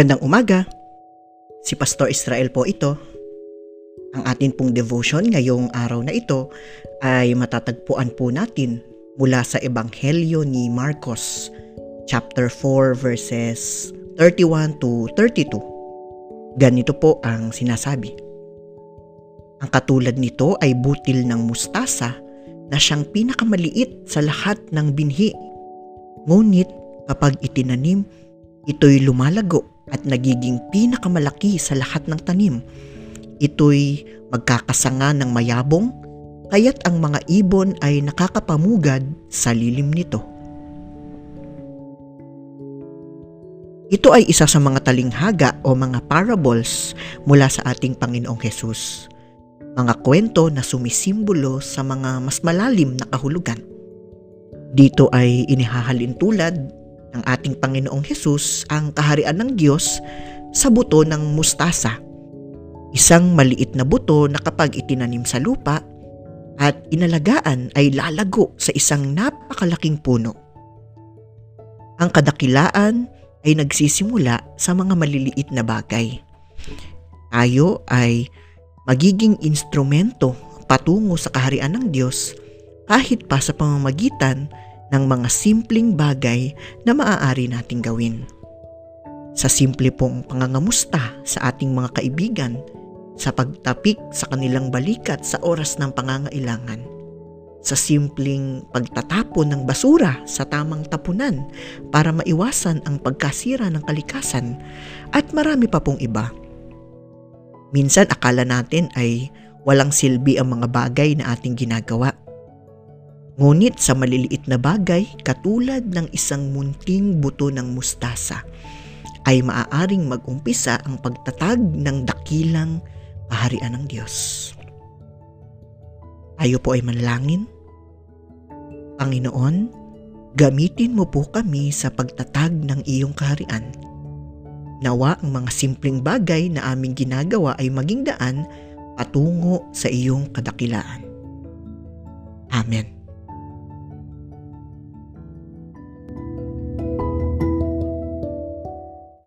Magandang umaga, si Pastor Israel po ito. Ang atin pong devotion ngayong araw na ito ay matatagpuan po natin mula sa Ebanghelyo ni Marcos, chapter 4 verses 31 to 32. Ganito po ang sinasabi. Ang katulad nito ay butil ng mustasa na siyang pinakamaliit sa lahat ng binhi. Ngunit kapag itinanim, ito'y lumalago at nagiging pinakamalaki sa lahat ng tanim. Ito'y magkakasanga ng mayabong, kaya't ang mga ibon ay nakakapamugad sa lilim nito. Ito ay isa sa mga talinghaga o mga parables mula sa ating Panginoong Hesus. Mga kwento na sumisimbolo sa mga mas malalim na kahulugan. Dito ay inihahalin tulad ng ating Panginoong Hesus ang kaharian ng Diyos sa buto ng mustasa, isang maliit na buto na kapag itinanim sa lupa at inalagaan ay lalago sa isang napakalaking puno. Ang kadakilaan ay nagsisimula sa mga maliliit na bagay. Tayo ay magiging instrumento patungo sa kaharian ng Diyos kahit pa sa pamamagitan ng mga simpleng bagay na maaari nating gawin. Sa simple pong pangangamusta sa ating mga kaibigan, sa pagtapik sa kanilang balikat sa oras ng pangangailangan, sa simpleng pagtatapon ng basura sa tamang tapunan para maiwasan ang pagkasira ng kalikasan, at marami pa pong iba. Minsan akala natin ay walang silbi ang mga bagay na ating ginagawa. Ngunit sa maliliit na bagay, katulad ng isang munting buto ng mustasa, ay maaaring magumpisa ang pagtatag ng dakilang kaharian ng Diyos. Tayo po ay manalangin. Panginoon, gamitin mo po kami sa pagtatag ng iyong kaharian. Nawa ang mga simpleng bagay na aming ginagawa ay maging daan patungo sa iyong kadakilaan. Amen.